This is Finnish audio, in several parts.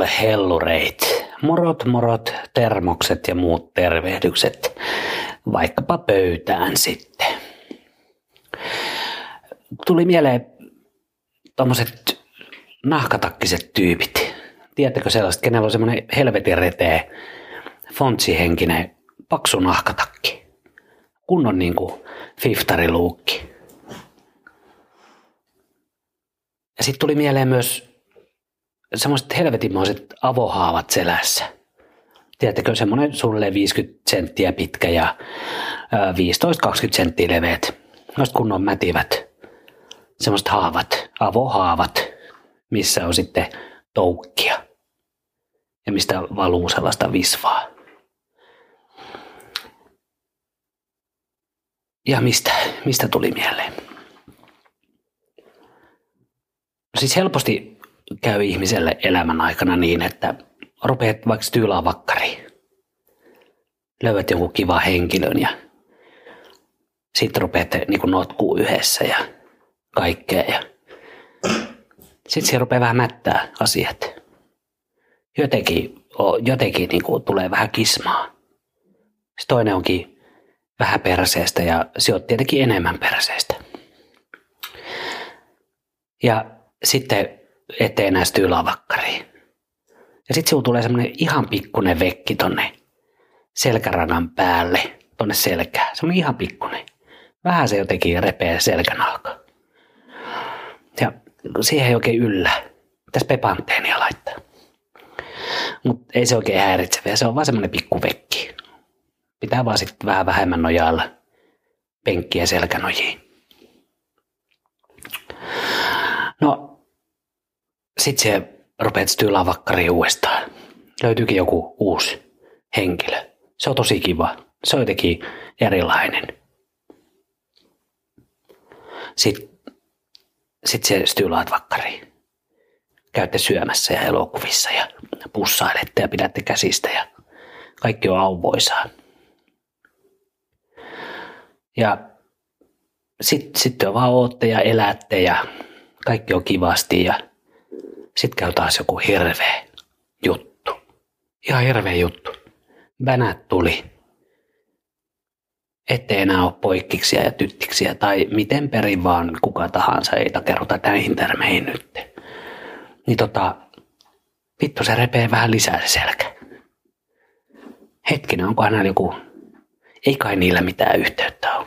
kuule hellureit, morot, termokset ja muut tervehdykset, vaikkapa pöytään sitten. Tuli mieleen tommoset nahkatakkiset tyypit. Tiedättekö sellaiset, kenellä on semmoinen helvetin reteä, fontsihenkinen, paksu nahkatakki. Kunnon niinku fiftariluukki. Ja sit tuli mieleen myös semmoiset helvetinmoiset avohaavat selässä. Tiedättekö, semmoinen sulle 50 senttiä pitkä ja 15-20 senttiä leveät. Noista kunnon mätivät. Semmoiset haavat, avohaavat, missä on sitten toukkia. Ja mistä valuu sellaista visvaa. Ja mistä tuli mieleen? Siis helposti käy ihmiselle elämän aikana niin, että rupeat vaikka tyylaa vakkariin. Löydät jonkun kivan henkilön ja sit rupeat niin kuin notkuu yhdessä ja kaikkea. Ja sit siihen rupeaa vähän mättää asiat. Jotenkin niin kuin tulee vähän kismaa. Sitten toinen onkin vähän perseestä ja se on tietenkin enemmän perseestä. Ja sitten ettei enää tyylaa vakkariin. Ja sit sinulla tulee semmoinen ihan pikkunen vekki tonne selkäranan päälle, tonne selkään. Semmoinen ihan pikkunen. Vähän se jotenkin repeää selkänahka. Ja siihen ei oikein yllä. Pitäisi pepanteenia laittaa. Mut ei se oikein häiritse. Se on vaan semmoinen pikkuvekki. Pitää vaan sitten vähän vähemmän nojailla penkkiä selkänojiin. No, sitten se rupeat tyylaa vakkariin uudestaan. Löytyykin joku uusi henkilö. Se on tosi kiva. Se on jotenkin erilainen. Sitten se stylaat vakkariin. Käytte syömässä ja elokuvissa ja pussailette ja pidätte käsistä ja kaikki on auvoisaa. Ja sitten vaan ootte ja elätte ja kaikki on kivasti ja sitten käy taas joku hirveä juttu. Ihan hirveä juttu. Bänät tuli. Ettei enää ole poikkiksia ja tyttiksiä tai miten perin vaan kuka tahansa, ei takeruta näihin termeihin nyt. Niin vittu se repee vähän lisää se selkä. Hetkinen, onkohan näillä joku, ei kai niillä mitään yhteyttä ole.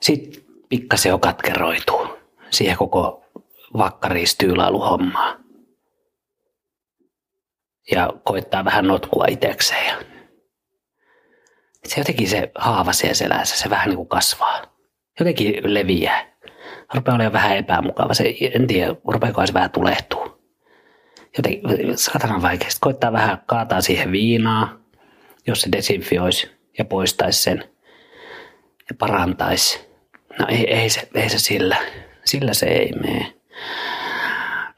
Sitten pikkasen jo katkeroituu siihen koko vakkaristyylailuhommaa. Ja koittaa vähän notkua itsekseen. Ja se jotenkin se haava siellä selässä, se vähän niin kuin kasvaa. Jotenkin leviää. Rupeaa olemaan vähän epämukava. Se, en tiedä, rupeakohan se vähän tulehtuu. Jotenkin saatanan vaikeasti. Koittaa vähän kaataa siihen viinaa, jos se desinfioisi ja poistaisi sen ja parantaisi. No ei se sillä. Sillä se ei mene.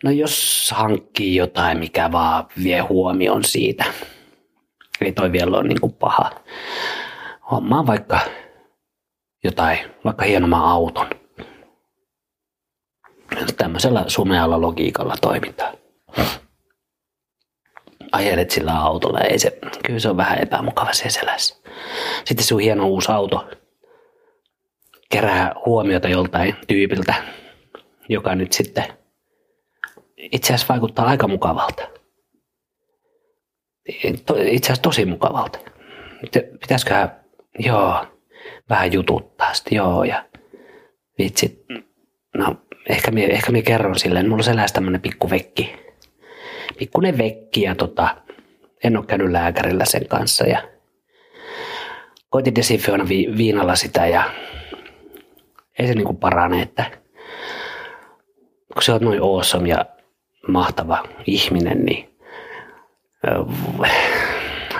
No jos hankkii jotain, mikä vaan vie huomion siitä. Eli toi vielä on niin kuin paha. Hommaa vaikka jotain, vaikka hienomman auton. Tämmöisellä sumealla logiikalla toimintaa. Ajelet sillä autolla. Kyllä se on vähän epämukava se selässä. Sitten sun hieno uusi auto kerää huomiota joltain tyypiltä, joka nyt sitten itse asiassa vaikuttaa aika mukavalta. Itse asiassa tosi mukavalta. Pitäisiköhän, vähän jututtaa sitten, ja vitsit, no ehkä minä kerron silleen, mulla on selässä tämmönen pikkuvekki. Pikkunen vekki, ja en ole käynyt lääkärillä sen kanssa, ja koitin desinfioida viinalla sitä, ja ei se niinku parane, että kun sä oot noin awesome ja mahtava ihminen, niin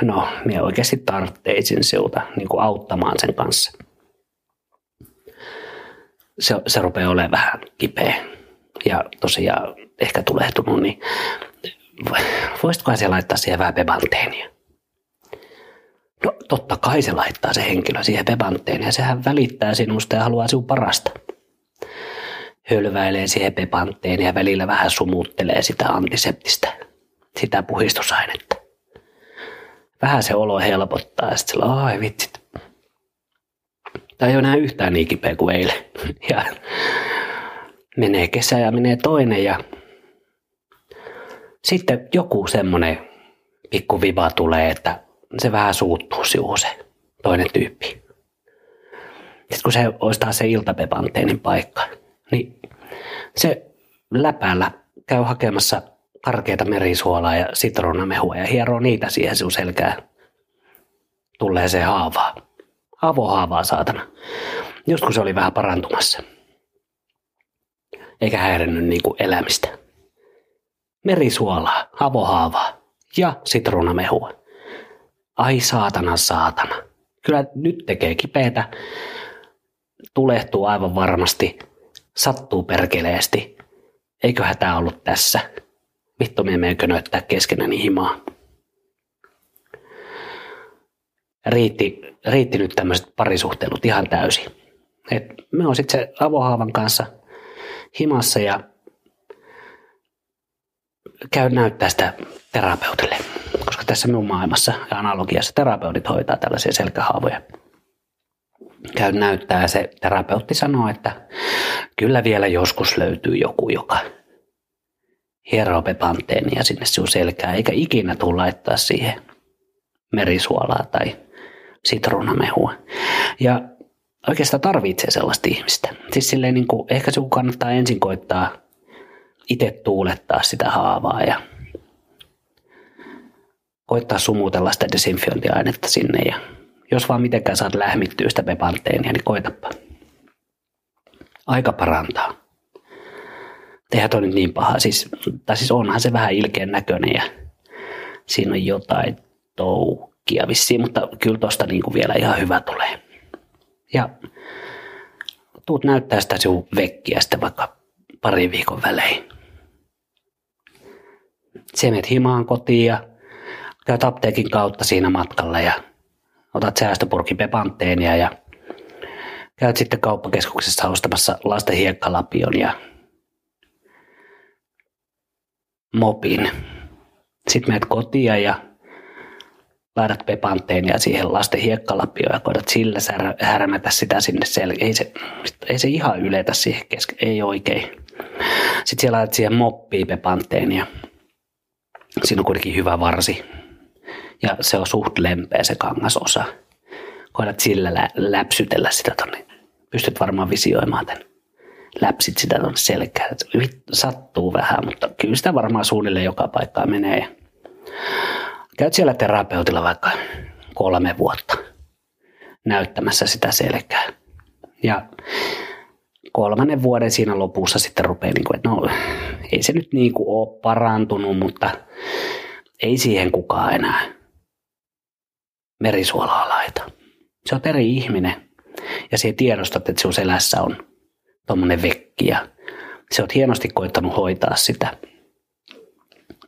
no, minä oikeasti tartteisin siltä niinku auttamaan sen kanssa. Se rupeaa olemaan vähän kipeä ja tosiaan ehkä tulehtunut, niin voisitkohan se laittaa siihen vähän pebanteenia? No totta kai se laittaa se henkilö siihen pebanteen ja sehän välittää sinusta ja haluaa sinun parasta. hölväilee siihen pepanteen ja välillä vähän sumuttelee sitä antiseptistä, sitä puhistusainetta. Vähän se olo helpottaa ja sitten sillä on, ai vitsit. Tämä ei ole enää yhtään niin kipeä kuin eilen. Ja menee kesä ja menee toinen ja sitten joku semmoinen pikku viva tulee, että se vähän suuttuu siuhu se toinen tyyppi. Sitten kun se olisi taas se iltapepanteenin paikka, niin se läpällä käy hakemassa karkeita merisuolaa ja sitruunamehua ja hieroo niitä siihen sinun selkään. Tulee se haavaa. Avohaavaa saatana. Just kun se oli vähän parantumassa. Eikä häirinnyt niinku elämistä. Merisuolaa, avohaavaa ja sitruunamehua. Ai saatana, saatana. Kyllä nyt tekee kipeätä. Tulehtuu aivan varmasti. Sattuu perkeleesti. Eikö hätää ollut tässä? Vittu, me emme könöttää keskenäni himaa. Riitti nyt tämmöiset parisuhtelut ihan täysin. Et me on sitten se avohaavan kanssa himassa ja käyn näyttää sitä terapeutille. Koska tässä minun maailmassa ja analogiassa terapeutit hoitaa tällaisia selkähaavoja. Käyn näyttää ja se terapeutti sanoo, että kyllä vielä joskus löytyy joku, joka hieroo pepanteenia sinne sinun selkään, eikä ikinä tule laittaa siihen merisuolaa tai sitruunamehua. Ja oikeastaan tarvitsee sellaista ihmistä. Siis silleen niin kuin, ehkä sinun kannattaa ensin koittaa itse tuulettaa sitä haavaa ja koittaa sumutella sitä desinfiointiainetta sinne. Ja jos vaan mitenkään saat lähmittyä sitä pepanteenia, niin koitapa. Aika parantaa. Eihän toi nyt niin paha. Siis onhan se vähän ilkeän näköinen ja siinä on jotain toukkia vissiin, mutta kyllä tosta niinku vielä ihan hyvä tulee. Ja tuut näyttää sitä sinun vekkiä sitten vaikka parin viikon välein. Se menet himaan kotiin ja käyt apteekin kautta siinä matkalla ja otat säästöpurkin pepanteenia ja käyt sitten kauppakeskuksessa ostamassa lasten hiekkalapion ja mopin. Sitten menet kotia ja laitat pepanteenia siihen lasten hiekkalapioon ja koetat sillä härmätä sitä sinne selkeä. Ei se ihan yletä siihen kesken, ei oikein. Sitten siellä laitat siihen moppiin pepanteenia. Siinä on kuitenkin hyvä varsi ja se on suht lempeä se kangasosa. Koetat sillä läpsytellä sitä tonne. Pystyt varmaan visioimaan tämän. Läpsit sitä tuonne selkään. Sattuu vähän, mutta kyllä sitä varmaan suunnilleen joka paikkaa menee. Käyt siellä terapeutilla vaikka 3 vuotta näyttämässä sitä selkää. Ja 3. vuoden siinä lopussa sitten rupeaa, että no ei se nyt niin kuin ole parantunut, mutta ei siihen kukaan enää merisuolaa laita. Se on eri ihminen ja se tiedostat, että sinun selässä on tommonen vekki ja sä oot hienosti koittanut hoitaa sitä.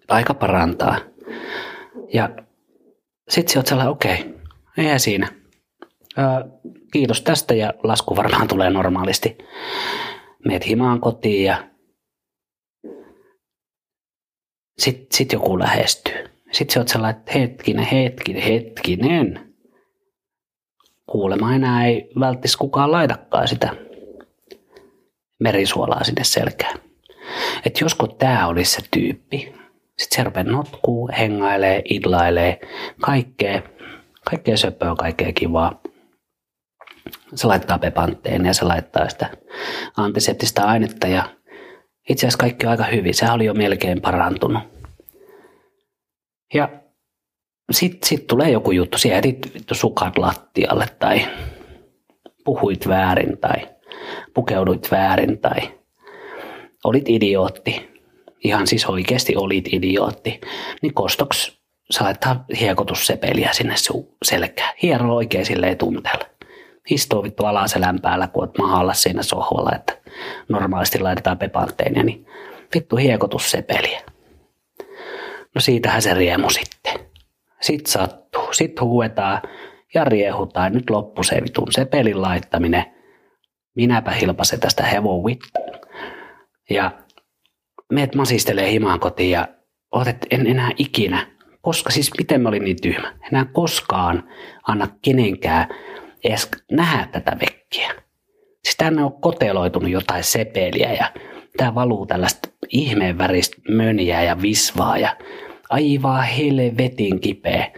Aika parantaa. Ja sit sä oot sellainen, okei, eihän siinä. Kiitos tästä ja lasku varmaan tulee normaalisti. Meet himaan kotiin ja sit joku lähestyy. Sit sä oot sellainen, että hetkinen. Kuulemma enää ei välttis kukaan laitakaan sitä merisuolaa sinne selkään. Et josko tää olisi se tyyppi. Sitten se rupeaa notkuu, hengailee, idlailee, kaikkea söpöä, kaikkea kivaa. Se laittaa pepanteen ja se laittaa sitä antiseptistä ainetta ja itse asiassa kaikki on aika hyvin. Sehän oli jo melkein parantunut. Ja sit tulee joku juttu. Sä jätit sukat lattialle tai puhuit väärin tai pukeuduit väärin tai olit idiootti. Ihan siis oikeasti olit idiootti. Niin kostoksi sä laittaa hiekotussepeliä sinne sun selkään. Hiero oikein silleen tunteella. Istuu vittu alaselän päällä, kun oot mahalla siinä sohvalla, että normaalisti laitetaan pepanteenia. Niin vittu hiekotussepeliä. No siitähän se riemu sitten. Sit sattuu, sit huuetaan ja riehutaan. Nyt loppu se vitun sepelin laittaminen. Minäpä hilpasen tästä hevon vittu. ja meet masistelee himaan kotiin ja en enää ikinä, koska siis miten mä olin niin tyhmä, enää koskaan anna kenenkään edes nähdä tätä vekkiä. Siis tänne on koteloitunut jotain sepeliä ja tää valuu tällaista ihmeen väristä mönjää ja visvaa ja aivan helvetin kipeä.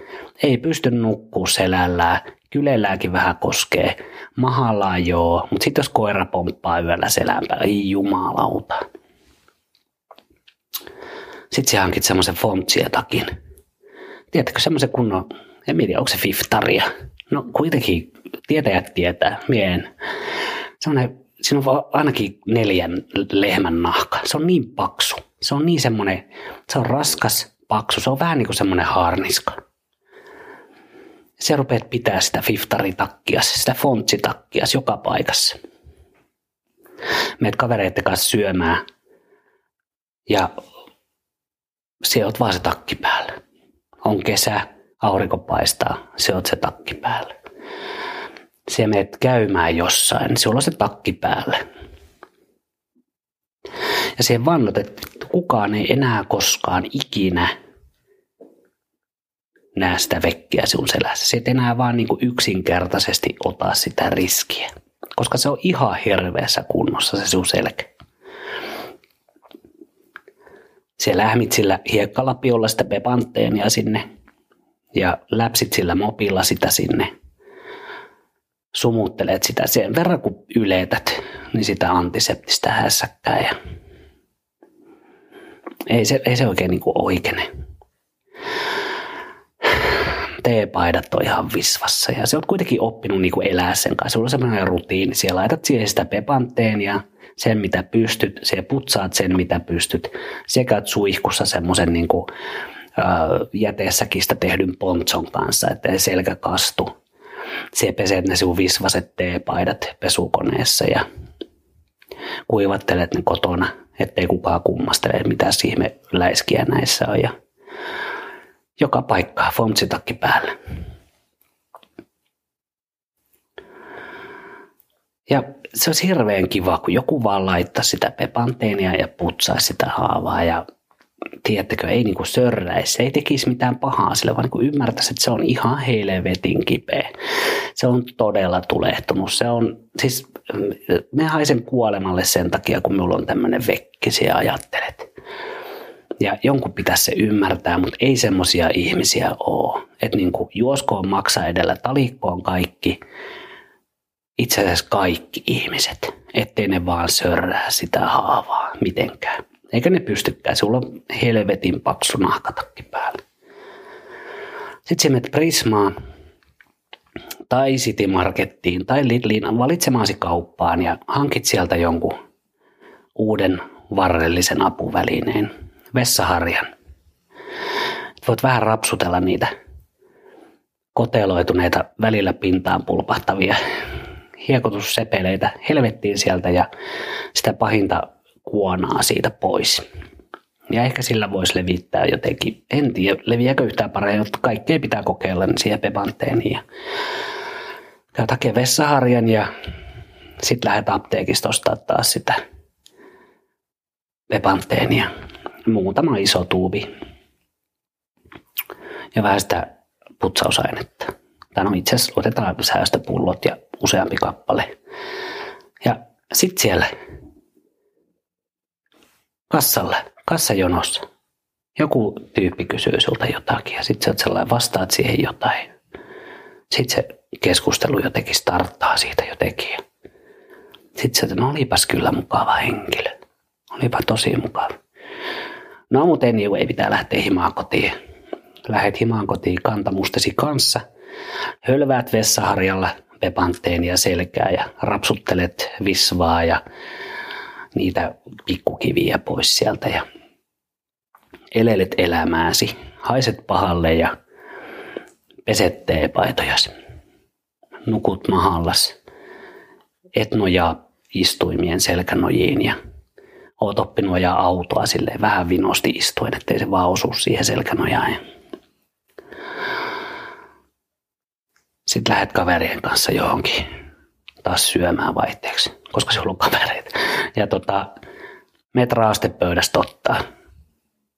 Ei pysty nukkuu selällään, kyläilläänkin vähän koskee, mahallaan joo, mutta sitten jos koira pomppaa yöllä selän päällä, ei jumalauta. Sitten sä hankit semmoisen Fontsietakin. Tiedätkö semmoisen kunnon, en tiedä, onko se fiftaria? No kuitenkin tietäjät tietää, miehen. Siinä on ainakin 4 lehmän nahka. Se on niin paksu. Se on niin semmoinen, se on raskas, paksu. Se on vähän niin kuin semmoinen haarniska. Sä rupeat pitää sitä fiftaritakkias, sitä Fontsitakkias joka paikassa. Meet kavereiden kanssa syömään ja sä oot vaan se takki päällä. On kesä, aurinko paistaa, sä oot se takki päällä. Sä menet käymään jossain, sulla on se takki päällä. Ja sä vannot, että kukaan ei enää koskaan ikinä näe sitä vekkiä sun selässä. Sä et enää vaan niin kuin yksinkertaisesti ota sitä riskiä, koska se on ihan hirveässä kunnossa se sun selkä. Sä lähmit sillä hiekkalapiolla sitä pepantteenia sinne ja läpsit sillä mopilla sitä sinne. Sumuttelet sitä sen verran, kun yletät, niin sitä antiseptistä hässäkkää. Ja ei se oikein niin kuin oikene. Teepaidat on ihan visvassa ja sä oot kuitenkin oppinut niin kuin elää sen kanssa. Sulla on sellainen rutiini. Sä laitat siihen sitä pepantteenia, sen mitä pystyt, sä putsaat sen mitä pystyt. Sä käyt suihkussa semmoisen niin kuin jäteessäkin sitä tehdyn pontson kanssa, ettei selkä kastu. Sä peset ne sinun visvaset teepaidat pesukoneessa ja kuivattelet ne kotona, ettei kukaan kummastele, että mitä ihme läiskiä näissä on. Ja joka paikkaa, Fontsitakki päälle. Ja se olisi hirveän kiva, kun joku vaan laittaa sitä pepanteenia ja putsaa sitä haavaa. Ja tiedättekö, ei niinku sörräisi, ei tekisi mitään pahaa sille, vaan niin ymmärtäisi, että se on ihan helvetin kipeä. Se on todella tulehtunut. Se on, siis, me haisen kuolemalle sen takia, kun minulla on tämmöinen vekki, sinä ajattelet. Ja jonkun pitäisi se ymmärtää, mutta ei semmoisia ihmisiä ole. Että niin kuin juoskoon maksaa edellä, talikkoon kaikki, itse asiassa kaikki ihmiset, ettei ne vaan sörrää sitä haavaa mitenkään. Eikä ne pystykään, sulla on helvetin paksu nahkatakki päällä. Sitten sä menet Prismaan tai City Markettiin tai Lidliin valitsemaasi kauppaan ja hankit sieltä jonkun uuden varrellisen apuvälineen, vessaharjan. Voit vähän rapsutella niitä koteloituneita, välillä pintaan pulpahtavia hiekotussepeleitä helvettiin sieltä ja sitä pahinta kuonaa siitä pois. Ja ehkä sillä voisi levittää jotenkin, en tiedä, leviääkö yhtään paremmin, mutta kaikkea pitää kokeilla niin siihen pepanteeniin. Käyt hakee vessaharjan ja sitten lähdet apteekista ostaa taas sitä pepanteenia. Muutama iso tuubi ja vähän sitä putsausainetta. Tai no itse asiassa otetaan säästöpullot ja useampi kappale. Ja sitten siellä kassajonossa. Joku tyyppi kysyy sulta jotakin ja sitten sä vastaat siihen jotain. Sitten se keskustelu jotenkin starttaa siitä jotenkin. Sitten sä, no olipas kyllä mukava henkilö. Olipa tosi mukava. No mutta ei pitää lähteä himaan kotiin. Lähet himaan kotiin kantamustesi kanssa. Hölväät vessaharjalla pepanteenia selkää ja rapsuttelet visvaa ja niitä pikkukiviä pois sieltä ja elelet elämääsi, haiset pahalle ja peset teepaitojasi, nukut mahallas, et nojaa istuimien selkänojiin ja oot oppinut ajaa autoa silleen vähän vinosti istuen, ettei se vaan osu siihen selkänojaan. Sitten lähdet kaverien kanssa johonkin taas syömään vaihteeksi, koska sulla on kavereita. Ja meet raastepöydästä ottaa.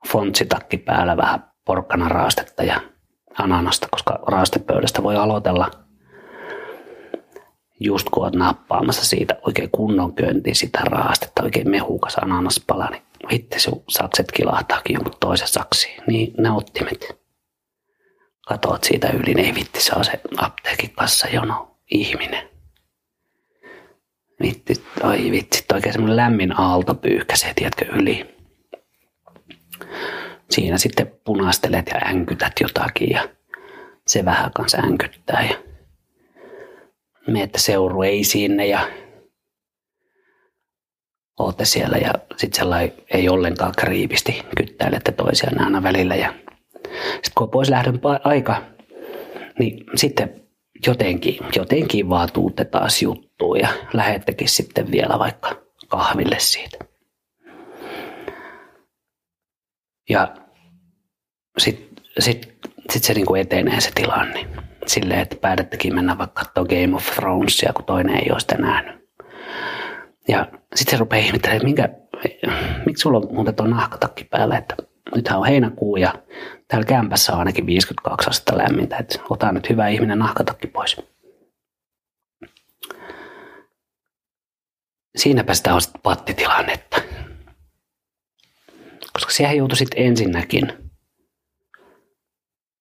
Fontsitakki päällä, vähän porkkana raastetta ja ananasta, koska raastepöydästä voi aloitella just kun olet nappaamassa siitä oikein kunnon könti sitä raastetta, oikein mehukas ananaspala, niin vittu sun sakset kilahtaakin jonkun toisen saksiin, niin nauttimet. Katoat siitä yli, niin ei vitti, se on se apteekin kassajono ihminen. Vitsi, oikein semmoinen lämmin aalto pyyhkäsee, tiedätkö, yli. Siinä sitten punastelet ja änkytät jotakin ja se vähän kanssa änkyttää ja menette seurueisiin sinne ja ootte siellä ja sitten sellainen ei ollenkaan kriipisti, kyttäilette toisiaan aina välillä ja sitten kun on pois lähdön aika, niin sitten jotenkin vaan tuutte taas juttuun ja lähettekin sitten vielä vaikka kahville siitä. Ja sit se niinku etenee se tilanne silleen, että päätettekin mennä vaikka kattoo Game of Thronesia, kun toinen ei ole sitä nähnyt. Ja sit se rupeaa ihmettelemään, että miksi sulla on muuten tuo nahkatakki päällä, että nythän on heinäkuu ja täällä kämpässä on ainakin 52 astetta lämmintä, että ota nyt hyvä ihminen nahkatakki pois. Siinäpä sitä on sitten pattitilannetta. Koska siihen joutui sitten ensinnäkin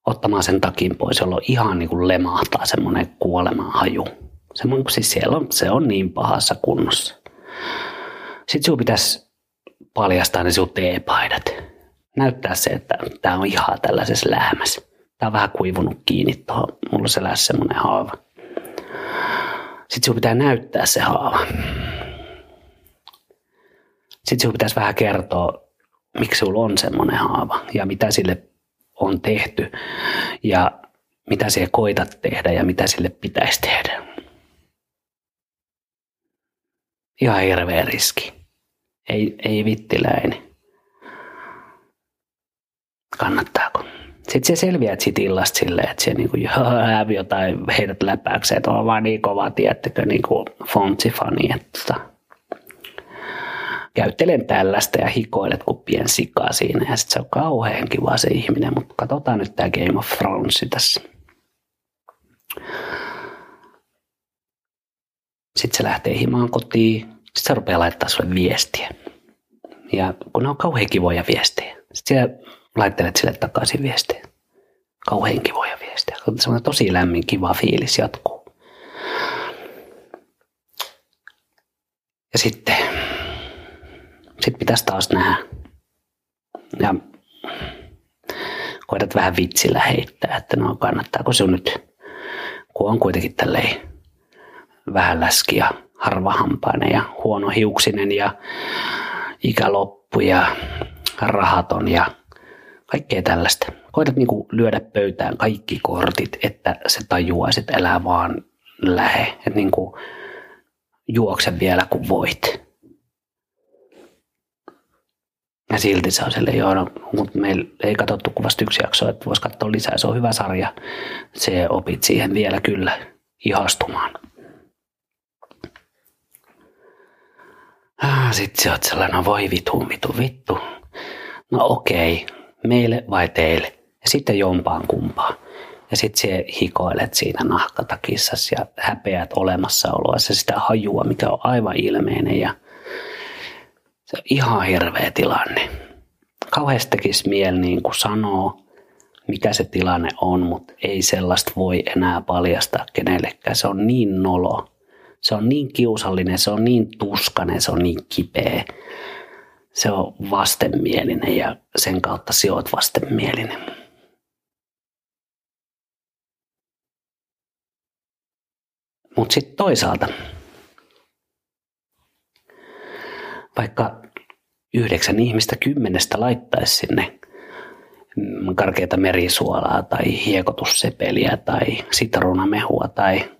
ottamaan sen takin pois, jolloin ihan niin kuin lemahtaa semmoinen kuoleman haju. Semmoinen, siis siellä on, se on niin pahassa kunnossa. Sitten sinun pitäisi paljastaa ne sinun teepaidat. Näyttää se, että tämä on ihan tällaisessa lähmässä. Tämä on vähän kuivunut kiinni tuohon. Mulla on selässä semmoinen haava. Sitten sinun pitää näyttää se haava. Sitten sinun pitäisi vähän kertoa, miksi sulla on semmoinen haava ja mitä sille on tehty ja mitä sille koitat tehdä ja mitä sille pitäisi tehdä. Ihan hirveä riski. Ei vittiläinen. Kannattaako? Sitten sä selviät siitä illasta silleen, että sä niinku häviö tai heidät läpääkseen, että on vaan niin kova, tiettäkö, niinku fontsifani, että käyttelen tällaista ja hikoilet kuin pien sikaa siinä ja sitten se on kauhean kiva se ihminen, mutta katsotaan nyt tämä Game of Thrones tässä. Sitten se lähtee himaan kotiin, sitten se rupeaa laittaa sulle viestiä. Ja kun ne on kauhean kivoja viestejä, sitten laittelet sille takaisin viestiä. Kauhean kivoja viestejä. Semmoinen tosi lämmin kiva fiilis jatkuu. Ja sitten pitäisi taas nähdä. Ja koetat vähän vitsillä heittää, että no kannattaako se nyt, kun on kuitenkin tälleen vähän läski ja harvahampainen ja huonohiuksinen ja ikäloppu ja rahaton ja kaikkea tällaista. Koetat niinku lyödä pöytään kaikki kortit, että se tajuaisi, että elää vaan lähe. Että niinku juokse vielä kun voit. Ja silti se on silleen, joo, no, mutta meillä ei katsottu kuvasta yksi jaksoa, että voisi katsoa lisää, se on hyvä sarja. Se opit siihen vielä kyllä ihastumaan. Sitten sä oot sellainen, no voi vittu. No okei, meille vai teille. Ja sitten jompaan kumpaan. Ja sitten sä hikoilet siinä nahkatakissas ja häpeät olemassaoloissa sitä hajua, mikä on aivan ilmeinen ja se on ihan hirveä tilanne. Kauheasti tekisi mieli niin kuin sanoo, mikä se tilanne on, mutta ei sellaista voi enää paljastaa kenellekään. Se on niin nolo, se on niin kiusallinen, se on niin tuskainen, se on niin kipeä. Se on vastenmielinen ja sen kautta sinä olet vastenmielinen. Mutta sitten toisaalta, vaikka 9 ihmistä 10 laittaisi sinne karkeata merisuolaa tai hiekotussepeliä tai sitruunamehua tai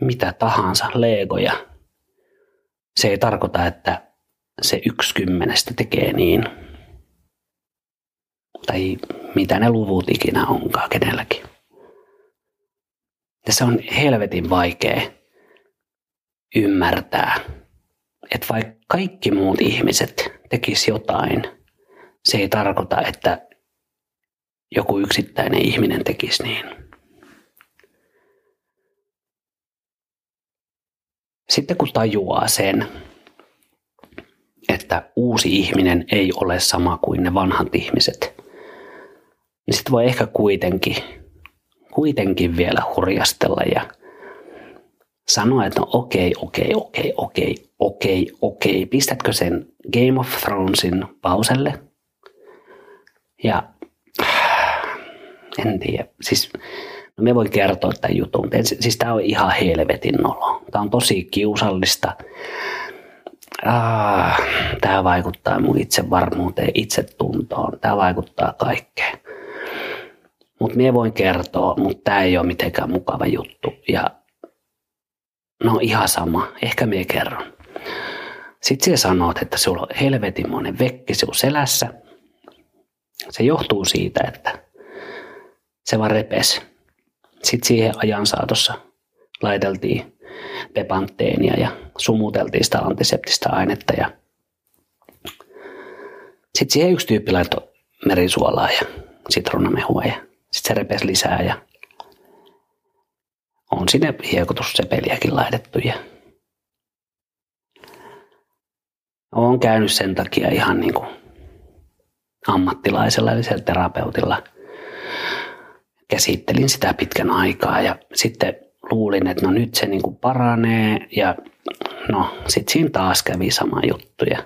mitä tahansa, legoja. Se ei tarkoita, että se 1/10 tekee niin. Tai mitä ne luvut ikinä onkaan kenelläkin. Ja se on helvetin vaikea ymmärtää että vaikka kaikki muut ihmiset tekisivät jotain, se ei tarkoita, että joku yksittäinen ihminen tekisi niin. Sitten kun tajuaa sen, että uusi ihminen ei ole sama kuin ne vanhat ihmiset, niin sitten voi ehkä kuitenkin vielä hurjastella ja sanoa, että no okei. Pistätkö sen Game of Thronesin pauselle? Ja en tiedä. Siis, no me voi kertoa tämän jutun. Siis tämä on ihan helvetin nolo. Tämä on tosi kiusallista. Tämä vaikuttaa mun itsevarmuuteen, itsetuntoon. Tämä vaikuttaa kaikkeen. Mutta me voin kertoa, mutta tämä ei ole mitenkään mukava juttu. Ja no ihan sama. Ehkä me kerron. Sitten sä sanot, että sulla on helvetinmoinen vekki sun selässä. Se johtuu siitä, että se vaan repesi. Sitten siihen ajan saatossa laiteltiin pepantteenia ja sumuteltiin sitä antiseptistä ainetta. Ja sitten siihen yksi tyyppi laittoi merisuolaa ja sitruunamehua ja sitten se repesi lisää. Ja on sinne hiekotussepeliäkin laitettu. Ja olen käynyt sen takia ihan niin kuin ammattilaisella eli siellä terapeutilla. Käsittelin sitä pitkän aikaa ja sitten luulin, että no nyt se niin kuin paranee ja no sitten siinä taas kävi sama juttu ja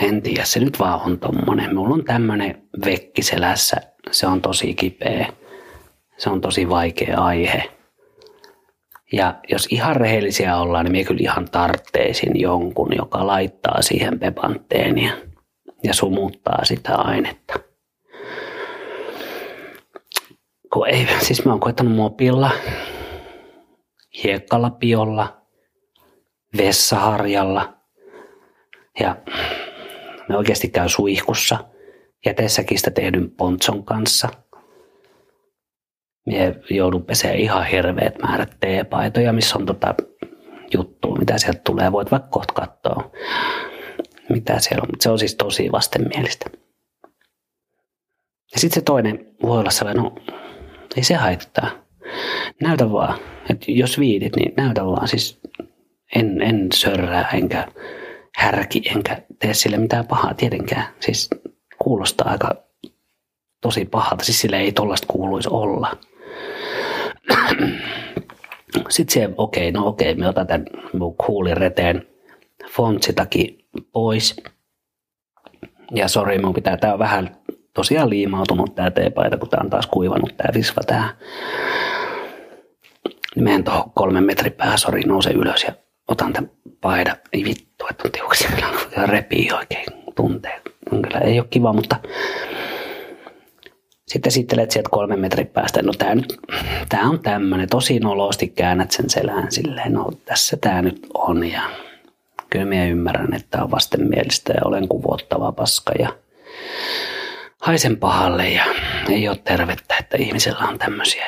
en tiedä, se nyt vaan on tommonen. Mulla on tämmönen vekki selässä, se on tosi kipeä, se on tosi vaikea aihe ja jos ihan rehellisiä ollaan, niin minä kyllä ihan tartteisin jonkun, joka laittaa siihen pepantteenia ja sumuttaa sitä ainetta. Ei, siis mä oon koettanut mopilla, hiekkalapiolla, vessaharjalla ja me oikeasti käyn suihkussa jätesäkistä tehdyn pontson kanssa. Mie joudun pesemään ihan hirveät määrät teepaitoja, missä on juttua, mitä sieltä tulee. Voit vaikka kohta katsoa, mitä siellä on, mutta se on siis tosi vastenmielistä. Ja sitten se toinen voi olla sellainen, no, ei se haittaa. Näytä vaan. Et jos viidit, niin näytä vaan. Siis en sörrää, enkä härki, enkä tee sille mitään pahaa tietenkään. Siis kuulostaa aika tosi pahalta. Siis sille ei tollaista kuuluisi olla. Sitten se, okei, me otan tämän mun coolin reteen fontsitakin pois. Ja sori, mun pitää, tää on vähän tosiaan liimautunut tää teepaita, kun tää on taas kuivannut tää visva tää. Menen tohon 3 metrin pääsoriin, nouse ylös ja otan tän paidan. Ei vittu, että on tiukaksi. Kyllä repii oikein tunteet. Kyllä ei oo kiva, mutta sitten esittelet sieltä 3 metrin päästä. No tää on tämmönen. Tosi nolosti käännät sen selään silleen. No tässä tää nyt on ja kyllä minä ymmärrän, että tää on vastenmielistä ja olen kuvottava paska ja haisen pahalle ja ei ole tervettä, että ihmisellä on tämmöisiä.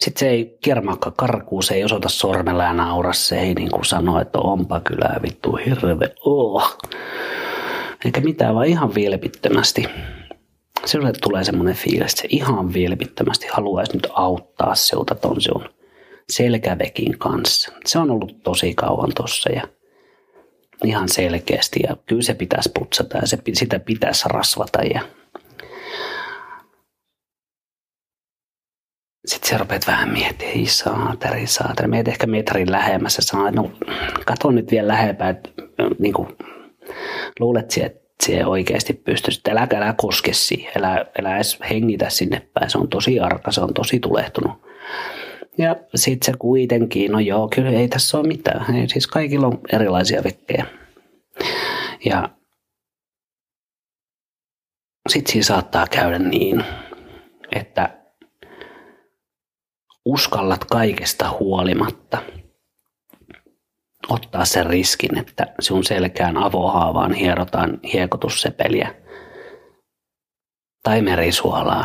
Sitten se ei kirmaakka karkuun, se ei osoita sormella ja naura, se ei niin kuin sano, että onpa kyllä vittu hirve. Eikä mitään, vaan ihan vilpittömästi. Sinulle tulee semmoinen fiilis, että se ihan vilpittömästi haluaisi nyt auttaa siltä ton sinun selkävekin kanssa. Se on ollut tosi kauan tossa ja ihan selkeästi ja kyllä se pitäisi putsata ja sitä pitäisi rasvata. Ja sitten sä rupeat vähän miettimään, saateri. Meet ehkä metrin lähemmässä sanoa, että no katso nyt vielä lähempää, että niin luulet sä, että sä oikeasti pystyisit. Älä koske siihen, älä edes hengitä sinne päin, se on tosi arka, se on tosi tulehtunut. Ja sit se kuitenkin, no joo, kyllä ei tässä ole mitään. Ei, siis kaikilla on erilaisia vekkejä. Ja sit siinä saattaa käydä niin, että uskallat kaikesta huolimatta ottaa sen riskin, että sun selkään avohaavaan hierotaan hiekotussepeliä tai merisuolaa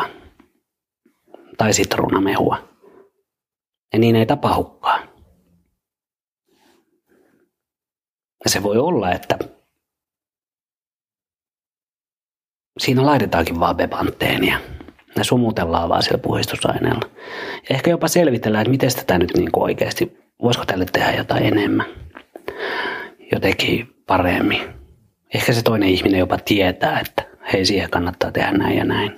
tai sitruunamehua. ja niin ei tapahdukaan. Ja se voi olla, että siinä laitetaankin vaan bebanteenia ja sumutellaan vaan sillä puhdistusaineella. Ja ehkä jopa selvitellään, että miten tätä nyt niin kuin oikeasti, voisiko tälle tehdä jotain enemmän, jotenkin paremmin. Ehkä se toinen ihminen jopa tietää, että hei, siihen kannattaa tehdä näin ja näin.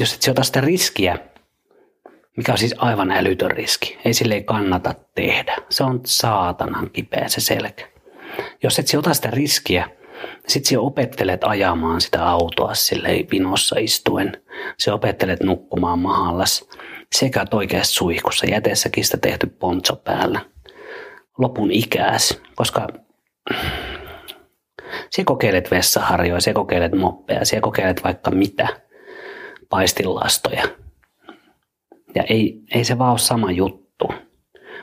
Jos et se ota sitä riskiä, mikä on siis aivan älytön riski, ei sille ei kannata tehdä. Se on saatanan kipeä se selkä. Jos et se ota sitä riskiä, sit sä opettelet ajamaan sitä autoa silleen vinossa istuen. Sä opettelet nukkumaan mahallas sekä oikeassa suihkussa jäteessäkin sitä tehty poncho päällä. Lopun ikääs, koska sä kokeilet vessaharjoja, sä kokeilet moppeja, sä kokeilet vaikka mitä, paistilastoja. Ja ei se vaan ole sama juttu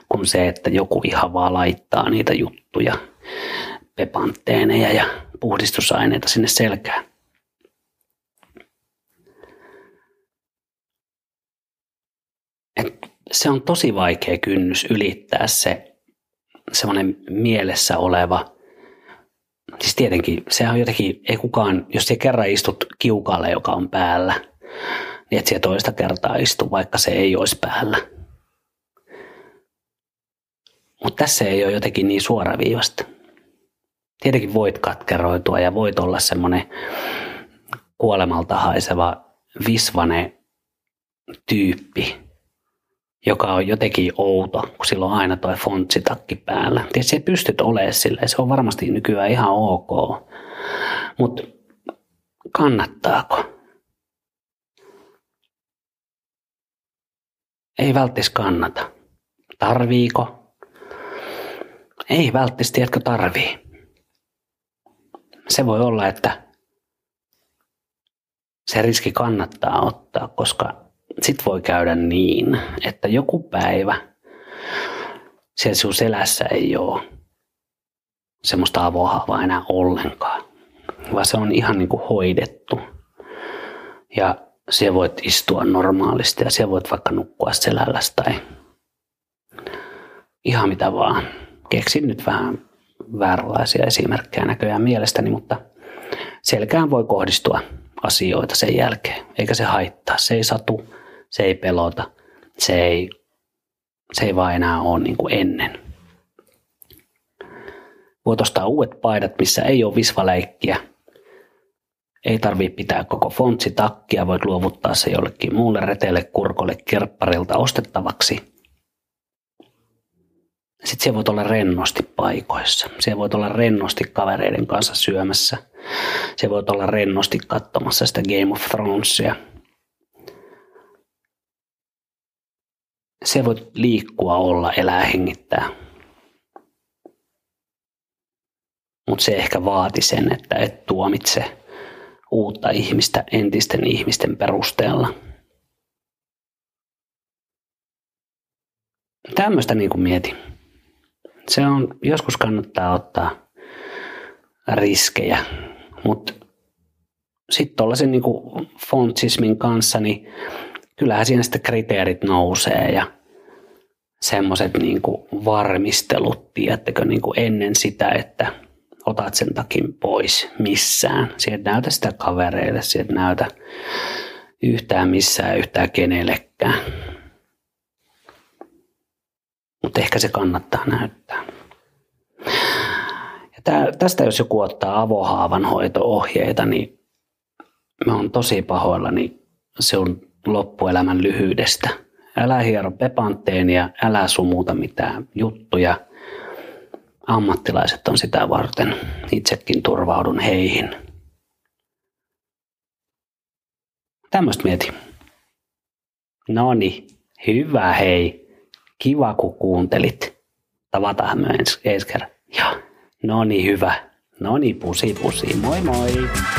kuin se, että joku ihan vaan laittaa niitä juttuja, pepanteeneja ja puhdistusaineita sinne selkään. Et se on tosi vaikea kynnys ylittää se semmoinen mielessä oleva, siis tietenkin se on jotenkin, ei kukaan, jos sä kerran istut kiukaalle, joka on päällä, niin et sä toista kertaa istu, vaikka se ei olisi päällä. Mutta tässä ei ole jotenkin niin suoraviivasta. Tietenkin voit katkeroitua ja voit olla semmoinen kuolemalta haiseva visvane tyyppi, joka on jotenkin outo, kun sillä on aina toi fontsitakki päällä. Tietysti sä pystyt olemaan silleen, se on varmasti nykyään ihan ok, mutta kannattaako? Ei välttis kannata. Tarviiko? Ei välttis, tiedätkö, tarvii. Se voi olla, että se riski kannattaa ottaa, koska sit voi käydä niin, että joku päivä siellä sun selässä ei ole semmoista avohaavaa enää ollenkaan, vaan se on ihan niin kuin hoidettu. Ja siellä voit istua normaalisti ja siellä voit vaikka nukkua selälläsi tai ihan mitä vaan. Keksin nyt vähän vääränlaisia esimerkkejä näköjään mielestäni, mutta selkään voi kohdistua asioita sen jälkeen, eikä se haittaa. Se ei satu, se ei pelota, se ei vaan enää ole niin kuin ennen. Voit ostaa uudet paidat, missä ei ole visvaleikkiä. Ei tarvitse pitää koko fontsitakkia, voit luovuttaa se jollekin muulle reteelle kurkolle kirpparilta ostettavaksi. Sitten siellä voit olla rennosti paikoissa. Siellä voit olla rennosti kavereiden kanssa syömässä. Siellä voit olla rennosti katsomassa sitä Game of Thronesia. Siellä voit liikkua, olla, elää, hengittää. Mutta se ehkä vaati sen, että et tuomitse uutta ihmistä entisten ihmisten perusteella. Tämmöistä niin kuin mietin. Se on, joskus kannattaa ottaa riskejä, mutta sitten tuollaisen niin kuin fontsismin kanssa, niin kyllähän siinä sitten kriteerit nousee ja semmoiset niin kuin varmistelut, tiedättekö, niin kuin ennen sitä, että otat sen takin pois missään. Siitä näytä sitä kavereille, siitä näytä yhtään missään, yhtään kenellekään. Mutta ehkä se kannattaa näyttää. Ja tästä jos joku ottaa avohaavan hoito-ohjeita, niin mä oon tosi pahoillani sun loppuelämän lyhyydestä. Älä hiero bepanteenia, älä sumuta mitään juttuja. Ammattilaiset on sitä varten. Itsekin turvaudun heihin. Tämmöistä mieti. Noni, hyvä hei. Kiva, kun kuuntelit. Tavataan me ensi kerran. Ja. No niin, hyvä. No niin, pusi, moi moi.